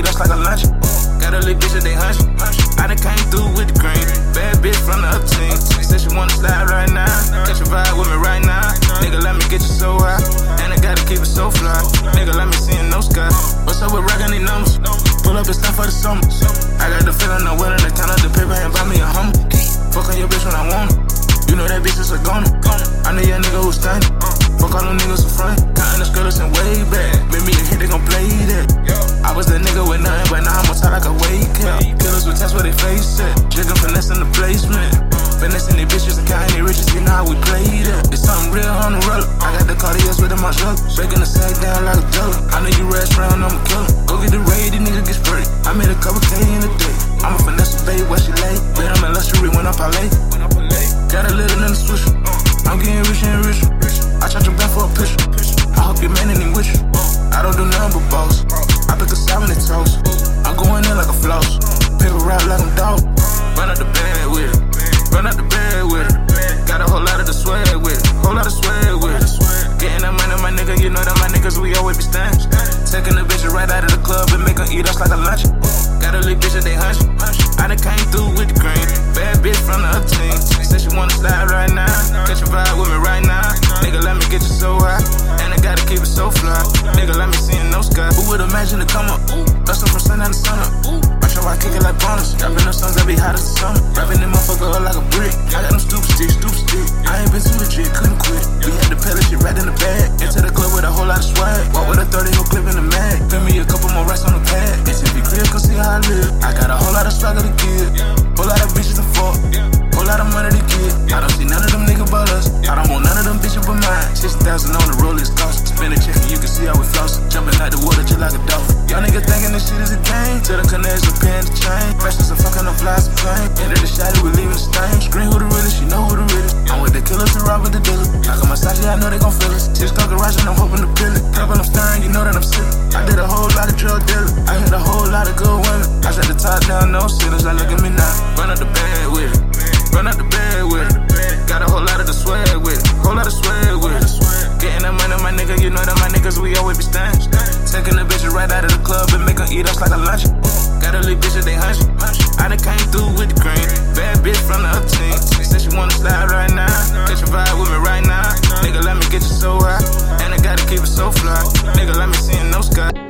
eat us like a lunch. Got a little bitch and they hunch. I done came through with the green. Bad bitch from the up team. Said she wanna slide right now. Catch a vibe with me right now. Nigga, let me get you so high. And I gotta keep it so fly. Nigga, let me see in no sky. What's up with rockin' these numbers? Pull up and stuff for the summer. I got the feeling I'm willing to count up the paper and buy me a Hummer. Fuck on your bitch when I want her. You know that bitch is a goner. I know your nigga who's stunning. Fuck all them niggas in front. Counting the skirts and way back. Made me a hit, they gon' play that. I was that nigga with nothing, but now I'm on top like a wake up. Killers with tests where they face it. Jiggin' finessing the placement. Finessing they bitches and counting they riches. You know how we play that. It's something real on the road. I got the Cartiers with my jug. Breaking the sack down like a jug. I know you rash round, I'm a killer. Go get the raid, these niggas get sprayed. I made a couple K in a day. I'm a finesse babe, where she lay. But I'm in luxury when I parlay. Got a little in the switch. I'm getting richer and richer. I charge your back for a picture. I hope your man ain't with you. I don't do nothing but boss. I pick a salmon and toast. I'm going in like a floss. Paper route like I'm dog. Run out the bed with it. Run out the bed with it. Got a whole lot of the swag with it. Whole lot of swag with it. Getting that money, my nigga. You know that my niggas, we always be standing. Taking the bitches right out of the club and make them eat us like a lunch. Got a little bitch and they hunch. I done came through with the green. Bad bitch from the up team. Said she wanna slide right now. Catch a vibe with me right now. Nigga, let me get you so high. And I gotta keep it so fly. Nigga, let me see in no sky. Who would imagine to come up? Bustin' from sundown to sunup. Watch how I kick it like bonus. Rapping them songs that be hot as the summer. Rapping them motherfucker up like a brick. I got them stoop stick. I ain't been too legit, couldn't quit. We had the pellet shit right in the bag. Into the club with a whole lot of swag. Walk with a 30 no clip in the mag. Fill me a couple more racks on the pad. It should be clear, cause see how I live. I got a whole lot of struggle to give. Whole lot of bitches to fuck. Whole lot of money to get. I don't see none of them niggas but us. I don't want none of them bitches but mine. 6,000 on the roll is cost. Spin a check and you can see how we floss. Jumping out the water just like a dolphin. Y'all niggas thinking this shit is a game. Till the connects are paying the chain. Fashions are fucking up flies and flame. Into the shadow, we leaving the stain. Scream who the realest, she know who the realest. I'm with the killers and rob with the dealers. I got my side, I know they gon' feel us. 6 car garage and I'm hoping to peel it. Cup and I'm stirring, you know that I'm sipping. I did a whole lot of drug dealing. I hit a whole lot of good women. I shut the top down, no sitters. Now look at me now. Run out the bed with it. Run out the bed with it. Got a whole lot of the swag with it. Whole lot of swag with it. Getting that money, my nigga. You know that my niggas, we always be standing. Taking the bitches right out of the club and make them eat us like a lunch. Got a little bitch that they hunch. I done came through with the green. Bad bitch from the up team. Said she wanna slide right now. Catch a vibe with me right now. Nigga, let me get you so high. And I gotta keep it so fly. Nigga, let me see in no sky.